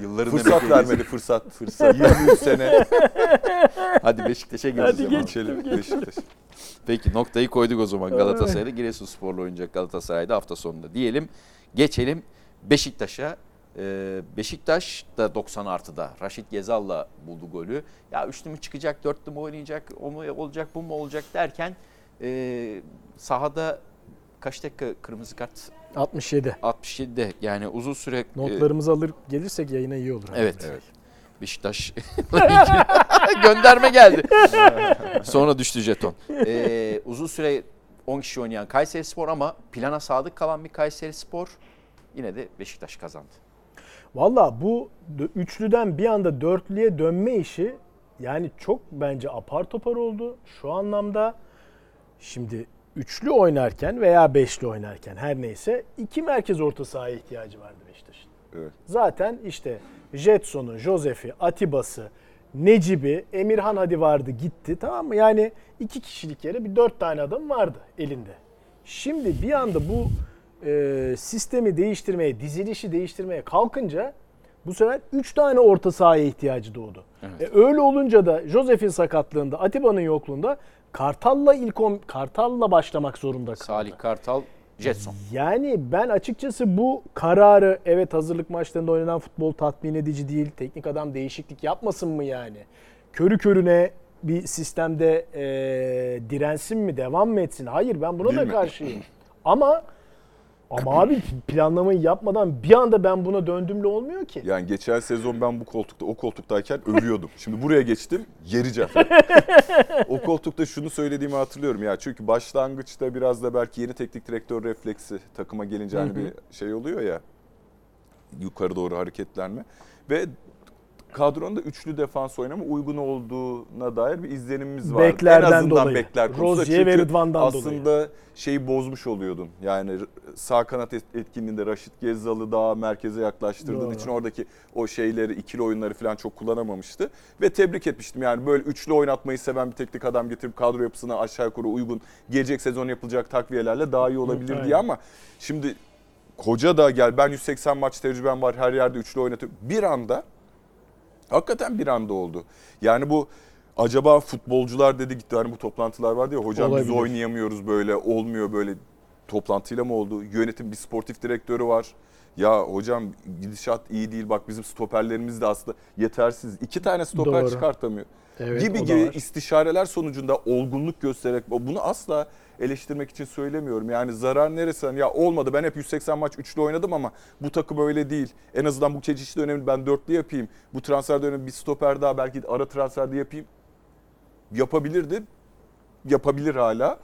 Yılların fırsat vermedi, fırsat. 23 sene. Hadi Beşiktaş'a geçelim. Beşiktaş. Peki, noktayı koyduk o zaman Galatasaray'la. Giresunspor'la oynayacak Galatasaray'da hafta sonunda diyelim. Geçelim Beşiktaş'a. Beşiktaş da 90 artıda Rachid Ghezzal'la buldu golü. Ya üçlü mü çıkacak, dörtlü mü oynayacak, o mu olacak, bu mu olacak derken sahada kaç dakika kırmızı kart? 67. 67'de yani uzun süre. Notlarımızı alır gelirsek yayına iyi olur. Evet. Beşiktaş gönderme geldi. Sonra düştü jeton. Uzun süre 10 kişi oynayan Kayserispor ama plana sadık kalan bir Kayserispor, yine de Beşiktaş kazandı. Valla bu üçlüden bir anda dörtlüye dönme işi yani çok bence apar topar oldu. Şu anlamda şimdi üçlü oynarken veya beşli oynarken her neyse iki merkez orta sahaya ihtiyacı vardı Beşiktaş'ın. Evet. Zaten işte Jetson'u, Josef'i, Atiba'sı, Necip'i, Emirhan hadi vardı gitti, tamam mı? Yani iki kişilik yere bir dört tane adam vardı elinde. Şimdi bir anda bu sistemi değiştirmeye, dizilişi değiştirmeye kalkınca bu sefer 3 tane orta sahaya ihtiyacı doğdu. Evet. Öyle olunca da Josef'in sakatlığında, Atiba'nın yokluğunda Kartal'la başlamak zorunda kaldı. Salih Kartal, Jetson. Yani ben açıkçası bu kararı, evet hazırlık maçlarında oynanan futbol tatmin edici değil, teknik adam değişiklik yapmasın mı yani? Körü körüne bir sistemde dirensin mi, devam mı etsin? Hayır, ben buna değil da mi? Karşıyım. Ama abi planlamayı yapmadan bir anda ben buna döndümle olmuyor ki. Yani geçen sezon ben bu koltukta, o koltuktayken ölüyordum. Şimdi buraya geçtim, yereceğim. O koltukta şunu söylediğimi hatırlıyorum ya. Çünkü başlangıçta biraz da belki yeni teknik direktör refleksi takıma gelince hani bir şey oluyor ya. Yukarı doğru hareketlenme. Ve kadronda üçlü defans oynama uygun olduğuna dair bir izlenimimiz vardı. Beklerden en azından dolayı. Bekler konusunda. Rozier ve Rıdvan'dan aslında dolayı. Şeyi bozmuş oluyordun. Yani sağ kanat etkinliğinde Rachid Ghezzal'ı daha merkeze yaklaştırdığın doğru. için oradaki o şeyleri, ikili oyunları falan çok kullanamamıştı. Ve tebrik etmiştim. Yani böyle üçlü oynatmayı seven bir teknik adam getirip kadro yapısına aşağı yukarı uygun, gelecek sezon yapılacak takviyelerle daha iyi olabilir diye ama şimdi koca da gel, ben 180 maç tecrübem var, her yerde üçlü oynatıyorum. Hakikaten bir anda oldu. Yani bu acaba futbolcular dedi gitti, hani bu toplantılar vardı ya hocam olabilir. Biz oynayamıyoruz böyle, olmuyor böyle toplantıyla mı oldu? Yönetim bir sportif direktörü var. Ya hocam gidişat iyi değil, bak bizim stoperlerimiz de aslında yetersiz. 2 tane stoper doğru. çıkartamıyor. Evet, gibi istişareler sonucunda olgunluk göstererek, bunu asla eleştirmek için söylemiyorum. Yani zarar neresi? Ya olmadı, ben hep 180 maç üçlü oynadım ama bu takım öyle değil. En azından bu çeşitli dönemde ben dörtlü yapayım. Bu transfer döneminde bir stoper daha, belki ara transferde yapayım. Yapabilirdi. Yapabilir hala.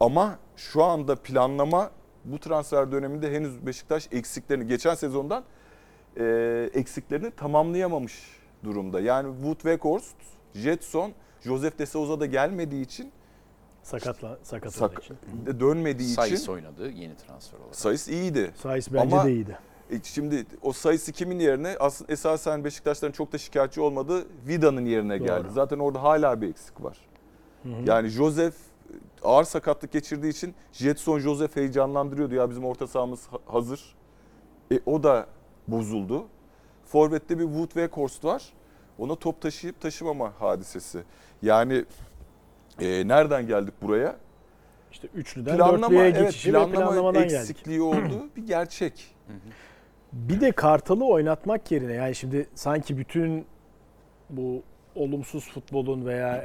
Ama şu anda planlama bu transfer döneminde henüz Beşiktaş eksiklerini, geçen sezondan eksiklerini tamamlayamamış durumda. Yani Weghorst, Jetson, Josef de Souza da gelmediği için, dönmediği Saiz için. Saiz oynadı yeni transfer olarak. Saiz iyiydi. Saiz bence ama de iyiydi. Şimdi o Saiz'i kimin yerine, aslında esasen Beşiktaş'tan çok da şikayetçi olmadığı Vida'nın yerine doğru. geldi. Zaten orada hala bir eksik var. Hı-hı. Yani Josef ağır sakatlık geçirdiği için Jetson, Josef heyecanlandırıyordu. Ya bizim orta sahamız hazır. O da bozuldu. Forvet'te bir Weghorst var. Ona top taşıyıp taşımama hadisesi. Yani nereden geldik buraya? İşte üçlüden dörtlüye geçişi planlamadan eksikliği geldik. Olduğu bir gerçek. Bir de Kartal'ı oynatmak yerine, yani şimdi sanki bütün bu olumsuz futbolun veya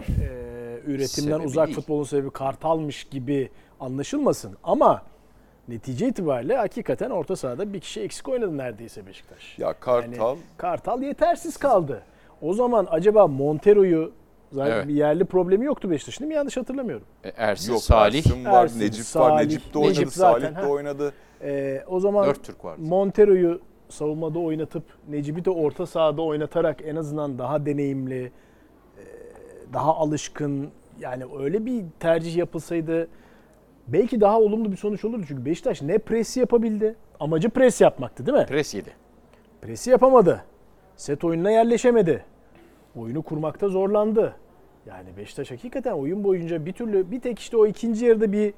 üretimden sebebi uzak futbolun sebebi Kartal'mış gibi anlaşılmasın ama netice itibariyle hakikaten orta sahada bir kişi eksik oynadı neredeyse Beşiktaş. Ya Kartal. Yani Kartal yetersiz kaldı. O zaman acaba Montero'yu zaten bir yerli problemi yoktu Beşiktaş'ın, değil mi? Yanlış hatırlamıyorum. Ersin, Salih var, Necip var. Necip de oynadı. O zaman Montero'yu savunmada oynatıp Necip'i de orta sahada oynatarak en azından daha deneyimli, daha alışkın, yani öyle bir tercih yapılsaydı belki daha olumlu bir sonuç olurdu. Çünkü Beşiktaş ne presi yapabildi? Amacı pres yapmaktı, değil mi? Pres yedi. Presi yapamadı. Set oyununa yerleşemedi. Oyunu kurmakta zorlandı. Yani Beşiktaş hakikaten oyun boyunca bir türlü, bir tek işte o ikinci yarıda bir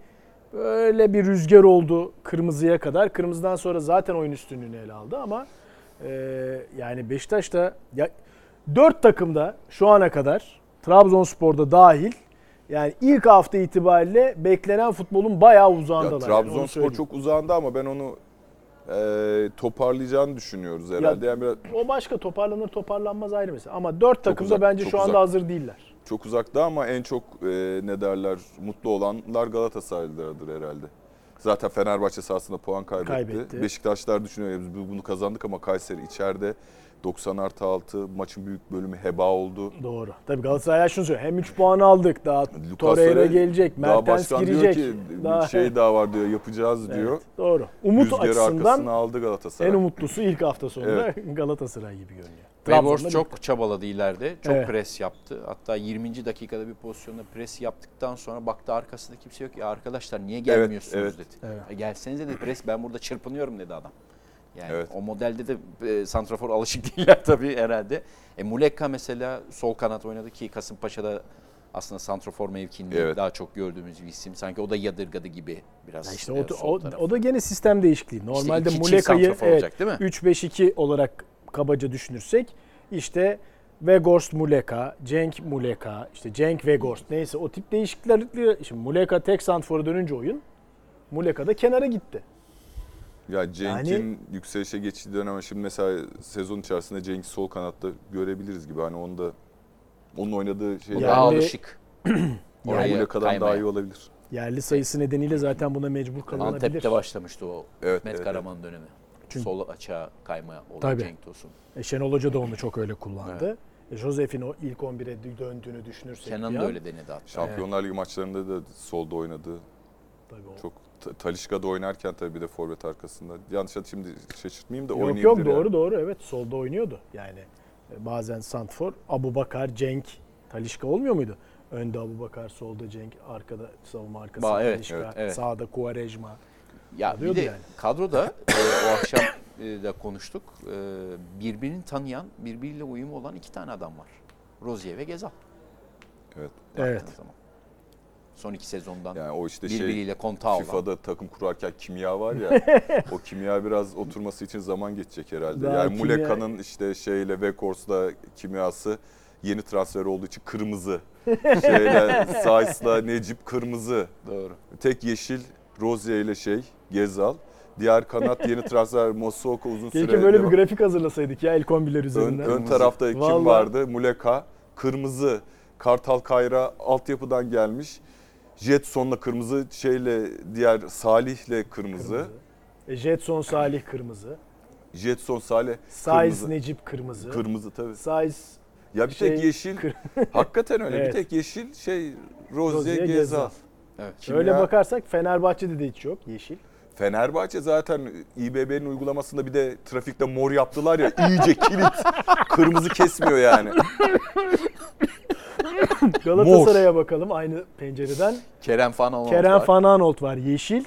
böyle bir rüzgar oldu kırmızıya kadar. Kırmızıdan sonra zaten oyun üstünlüğünü ele aldı ama yani Beşiktaş'ta 4 takımda şu ana kadar Trabzonspor'da dahil yani ilk hafta itibariyle beklenen futbolun bayağı uzağındalar. Trabzonspor yani çok uzağında ama ben onu toparlayacağını düşünüyoruz herhalde. Yani biraz... O başka, toparlanır toparlanmaz ayrı mesela. Ama 4 takım da bence şu anda hazır değiller. Çok uzakta ama en çok ne derler mutlu olanlar Galatasaraylılardır herhalde. Zaten Fenerbahçe sahasında puan kaybetti. Beşiktaşlar düşünüyor biz bunu kazandık ama Kayseri içeride 90+6 maçın büyük bölümü heba oldu. Doğru. Tabii Galatasaray şunu söylüyor. Hem 3 puan aldık daha Torreira gelecek, Mertens girecek. Diyor ki, daha şey daha var diyor yapacağız evet, diyor. Doğru. Umut rüzgarı açısından aldı Galatasaray. En umutlusu ilk hafta sonunda evet. Galatasaray gibi görünüyor. Weghorst çok çabaladı ileride. Çok evet. Pres yaptı. Hatta 20. dakikada bir pozisyonda pres yaptıktan sonra baktı arkasında kimse yok. Ya arkadaşlar niye gelmiyorsunuz evet, evet. dedi. Evet. Gelsenize dedi pres ben burada çırpınıyorum dedi adam. Yani evet. O modelde de santrafor alışık değiller tabii herhalde. Muleka mesela sol kanat oynadı ki Kasımpaşa'da aslında santrafor mevkinde evet. daha çok gördüğümüz bir isim. Sanki o da yadırgadı gibi biraz. Ya işte o da gene sistem değişikliği. Normalde işte Muleka'yı evet, 3-5-2 olarak kabaca düşünürsek işte Weghorst Muleka, Cenk Muleka, işte Cenk Weghorst neyse o tip değişiklikler. Şimdi Muleka tek santrafora dönünce oyun Muleka da kenara gitti. Ya Cenk'in yani, yükselişe geçtiği dönem şimdi mesela sezon içerisinde Cenk'i sol kanatta görebiliriz gibi hani onda onun oynadığı şey daha alışık. Oraya kadar daha iyi olabilir. Yerli sayısı nedeniyle zaten buna mecbur kalınabilir. Antep'te başlamıştı o evet, Met evet, Karaman evet. dönemi. Çünkü, sol açığa kayma olan Cenk Tosun. Şenol Hoca da onu çok öyle kullandı. Evet. Josef'in o ilk 11'e döndüğünü düşünürsek. Kenan da öyle denedi hatta. Şampiyonlar Ligi maçlarında da solda oynadı. Tabii o. Çok Talişka'da oynarken tabii bir de forvet arkasında. Yanlış şimdi şaşırtmayayım da oynayabilir. Yok doğru evet solda oynuyordu. Yani bazen santfor, Abubakar, Cenk, Talişka olmuyor muydu? Önde Abubakar, solda Cenk, arkada savunma arkasında Talişka, evet. sağda Quaresma. Ya bir de yani. Kadroda o akşam da konuştuk. Birbirini tanıyan, birbiriyle uyumu olan 2 tane adam var. Rossi ve Ghezzal. Evet. Son 2 sezondan yani o işte birbiriyle kontağı olan. FIFA'da takım kurarken kimya var ya, o kimya biraz oturması için zaman geçecek herhalde. Daha yani Muleka'nın işte şeyle Weghorst'la kimyası yeni transfer olduğu için kırmızı. Saiz'la Necip kırmızı. Doğru. Tek yeşil Rozier ile Ghezzal. Diğer kanat yeni transfer Mosoko uzun süre. Keşke böyle bir grafik hazırlasaydık ya ilk 11'ler üzerinden. Ön tarafta kim vallahi. Vardı? Muleka kırmızı. Kartal Kayra altyapıdan gelmiş. Jetson'la kırmızı, diğer Salih'le kırmızı. Jetson Salih kırmızı. Jetson Salih Saiz Necip kırmızı. Kırmızı tabii. Saiz ya bir tek yeşil. Hakikaten öyle. Evet. Bir tek yeşil Rossi Ghezzal. Evet. Öyle bakarsak Fenerbahçe'de de hiç yok yeşil. Fenerbahçe zaten İBB'nin uygulamasında bir de trafikte mor yaptılar ya iyice kilit. Kırmızı kesmiyor yani. Galatasaray'a bakalım aynı pencereden. Kerem Fanolt var yeşil.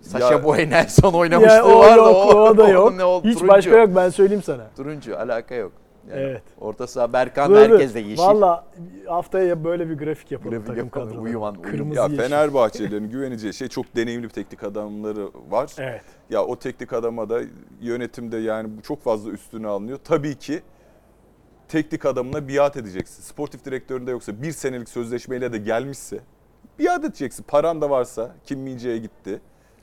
Sacha Boey Nelson oynamıştı var da o da yok. Hiç turuncu. Başka yok ben söyleyeyim sana. Turuncu alaka yok. Yani evet. Orta saha Berkan herkes de yeşil. Valla haftaya böyle bir grafik yapalım takım kadroda. Uyuman. Ya Fenerbahçelilerin güveneceği çok deneyimli bir teknik adamları var. Evet. Ya o teknik adama da yönetimde yani çok fazla üstüne alınıyor. Tabii ki teknik adamına biat edeceksin. Sportif direktöründe yoksa 1 senelik sözleşmeyle de gelmişse biat edeceksin. Paran da varsa Kim Min-jae'ye gitti.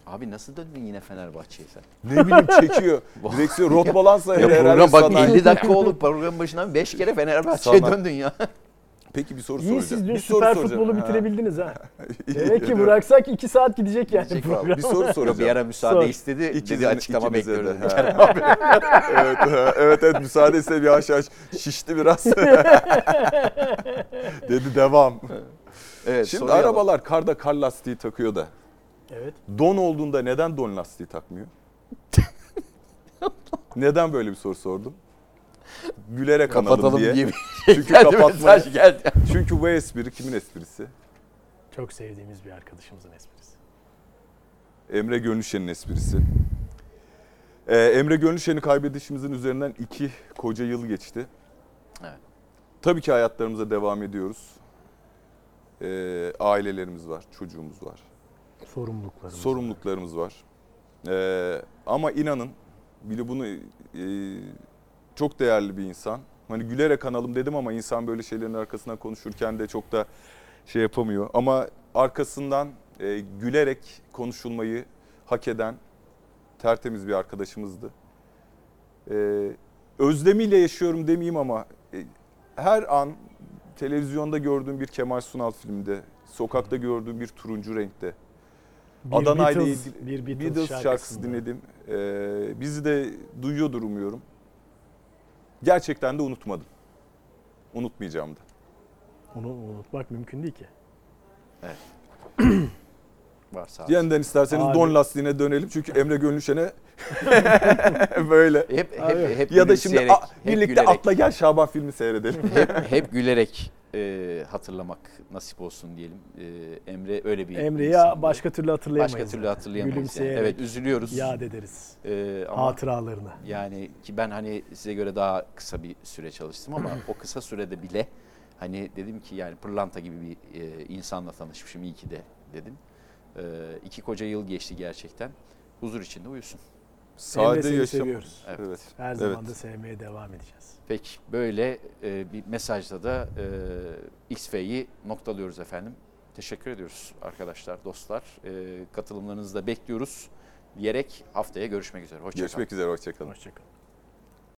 Abi nasıl döndün yine Fenerbahçe'ye sen? Ne bileyim çekiyor. Direksiyon rot balansa herhalde sana. 50 dakika olup programın başından 5 kere Fenerbahçe'ye döndün ya. Peki bir soru soracağım. İyi siz dün süper futbolu bitirebildiniz ha. Demek ki bıraksak 2 saat gidecek yani program. Bir soru soracağım. Bir ara müsaade istedi. İkinize açıklama bekliyorum. Evet müsaade ise bir aşağı şişti biraz. Dedi devam. Evet, şimdi arabalar karda kar lastiği takıyor da. Evet. Don olduğunda neden don lastiği takmıyor? Neden böyle bir soru sordum? Gülerek kapatalım diye. Çünkü kapatma. Çünkü bu espri kimin esprisi? Çok sevdiğimiz bir arkadaşımızın esprisi. Emre Gönüşen'in esprisi. Emre Gönüşen'i kaybedişimizin üzerinden 2 koca yıl geçti. Evet. Tabii ki hayatlarımıza devam ediyoruz. Ailelerimiz var, çocuğumuz var. Sorumluluklarımız var. Ama inanın bile bunu çok değerli bir insan. Hani gülerek kanalım dedim ama insan böyle şeylerin arkasından konuşurken de çok da şey yapamıyor. Ama arkasından gülerek konuşulmayı hak eden tertemiz bir arkadaşımızdı. Özlemiyle yaşıyorum demeyeyim ama her an televizyonda gördüğüm bir Kemal Sunal filmde, sokakta gördüğüm bir turuncu renkte, Adana'yla ilgili bir Beatles şarkısı dinledim. Bizi de duyuyordur umuyorum. Gerçekten de unutmadım. Unutmayacağım da. Onu unutmak mümkün değil ki. Evet. Varsa. Yeniden isterseniz abi, don lastiğine dönelim. Çünkü Emre Gönlüşen'e böyle. Hep ya da şimdi birlikte gülerek. Atla Gel Şaban filmi seyredelim. Hep gülerek hatırlamak nasip olsun diyelim. Emre öyle bir Emre'yi başka türlü hatırlayamayız. Başka türlü hatırlayamayız. Yani. Evet, üzülüyoruz. Yad ederiz hatıralarını. Yani ki ben hani size göre daha kısa bir süre çalıştım ama o kısa sürede bile hani dedim ki yani pırlanta gibi bir insanla tanışmışım, iyi ki de dedim. İki koca yıl geçti gerçekten. Huzur içinde uyusun. Sade yaşıyoruz. Evet. Her zaman da sevmeye devam edeceğiz. Peki, böyle bir mesajla da XF'yi noktalıyoruz efendim. Teşekkür ediyoruz arkadaşlar, dostlar. Katılımlarınızı da bekliyoruz diyerek haftaya görüşmek üzere. Hoşçakalın. Görüşmek üzere, hoşçakalın. Hoşçakalın.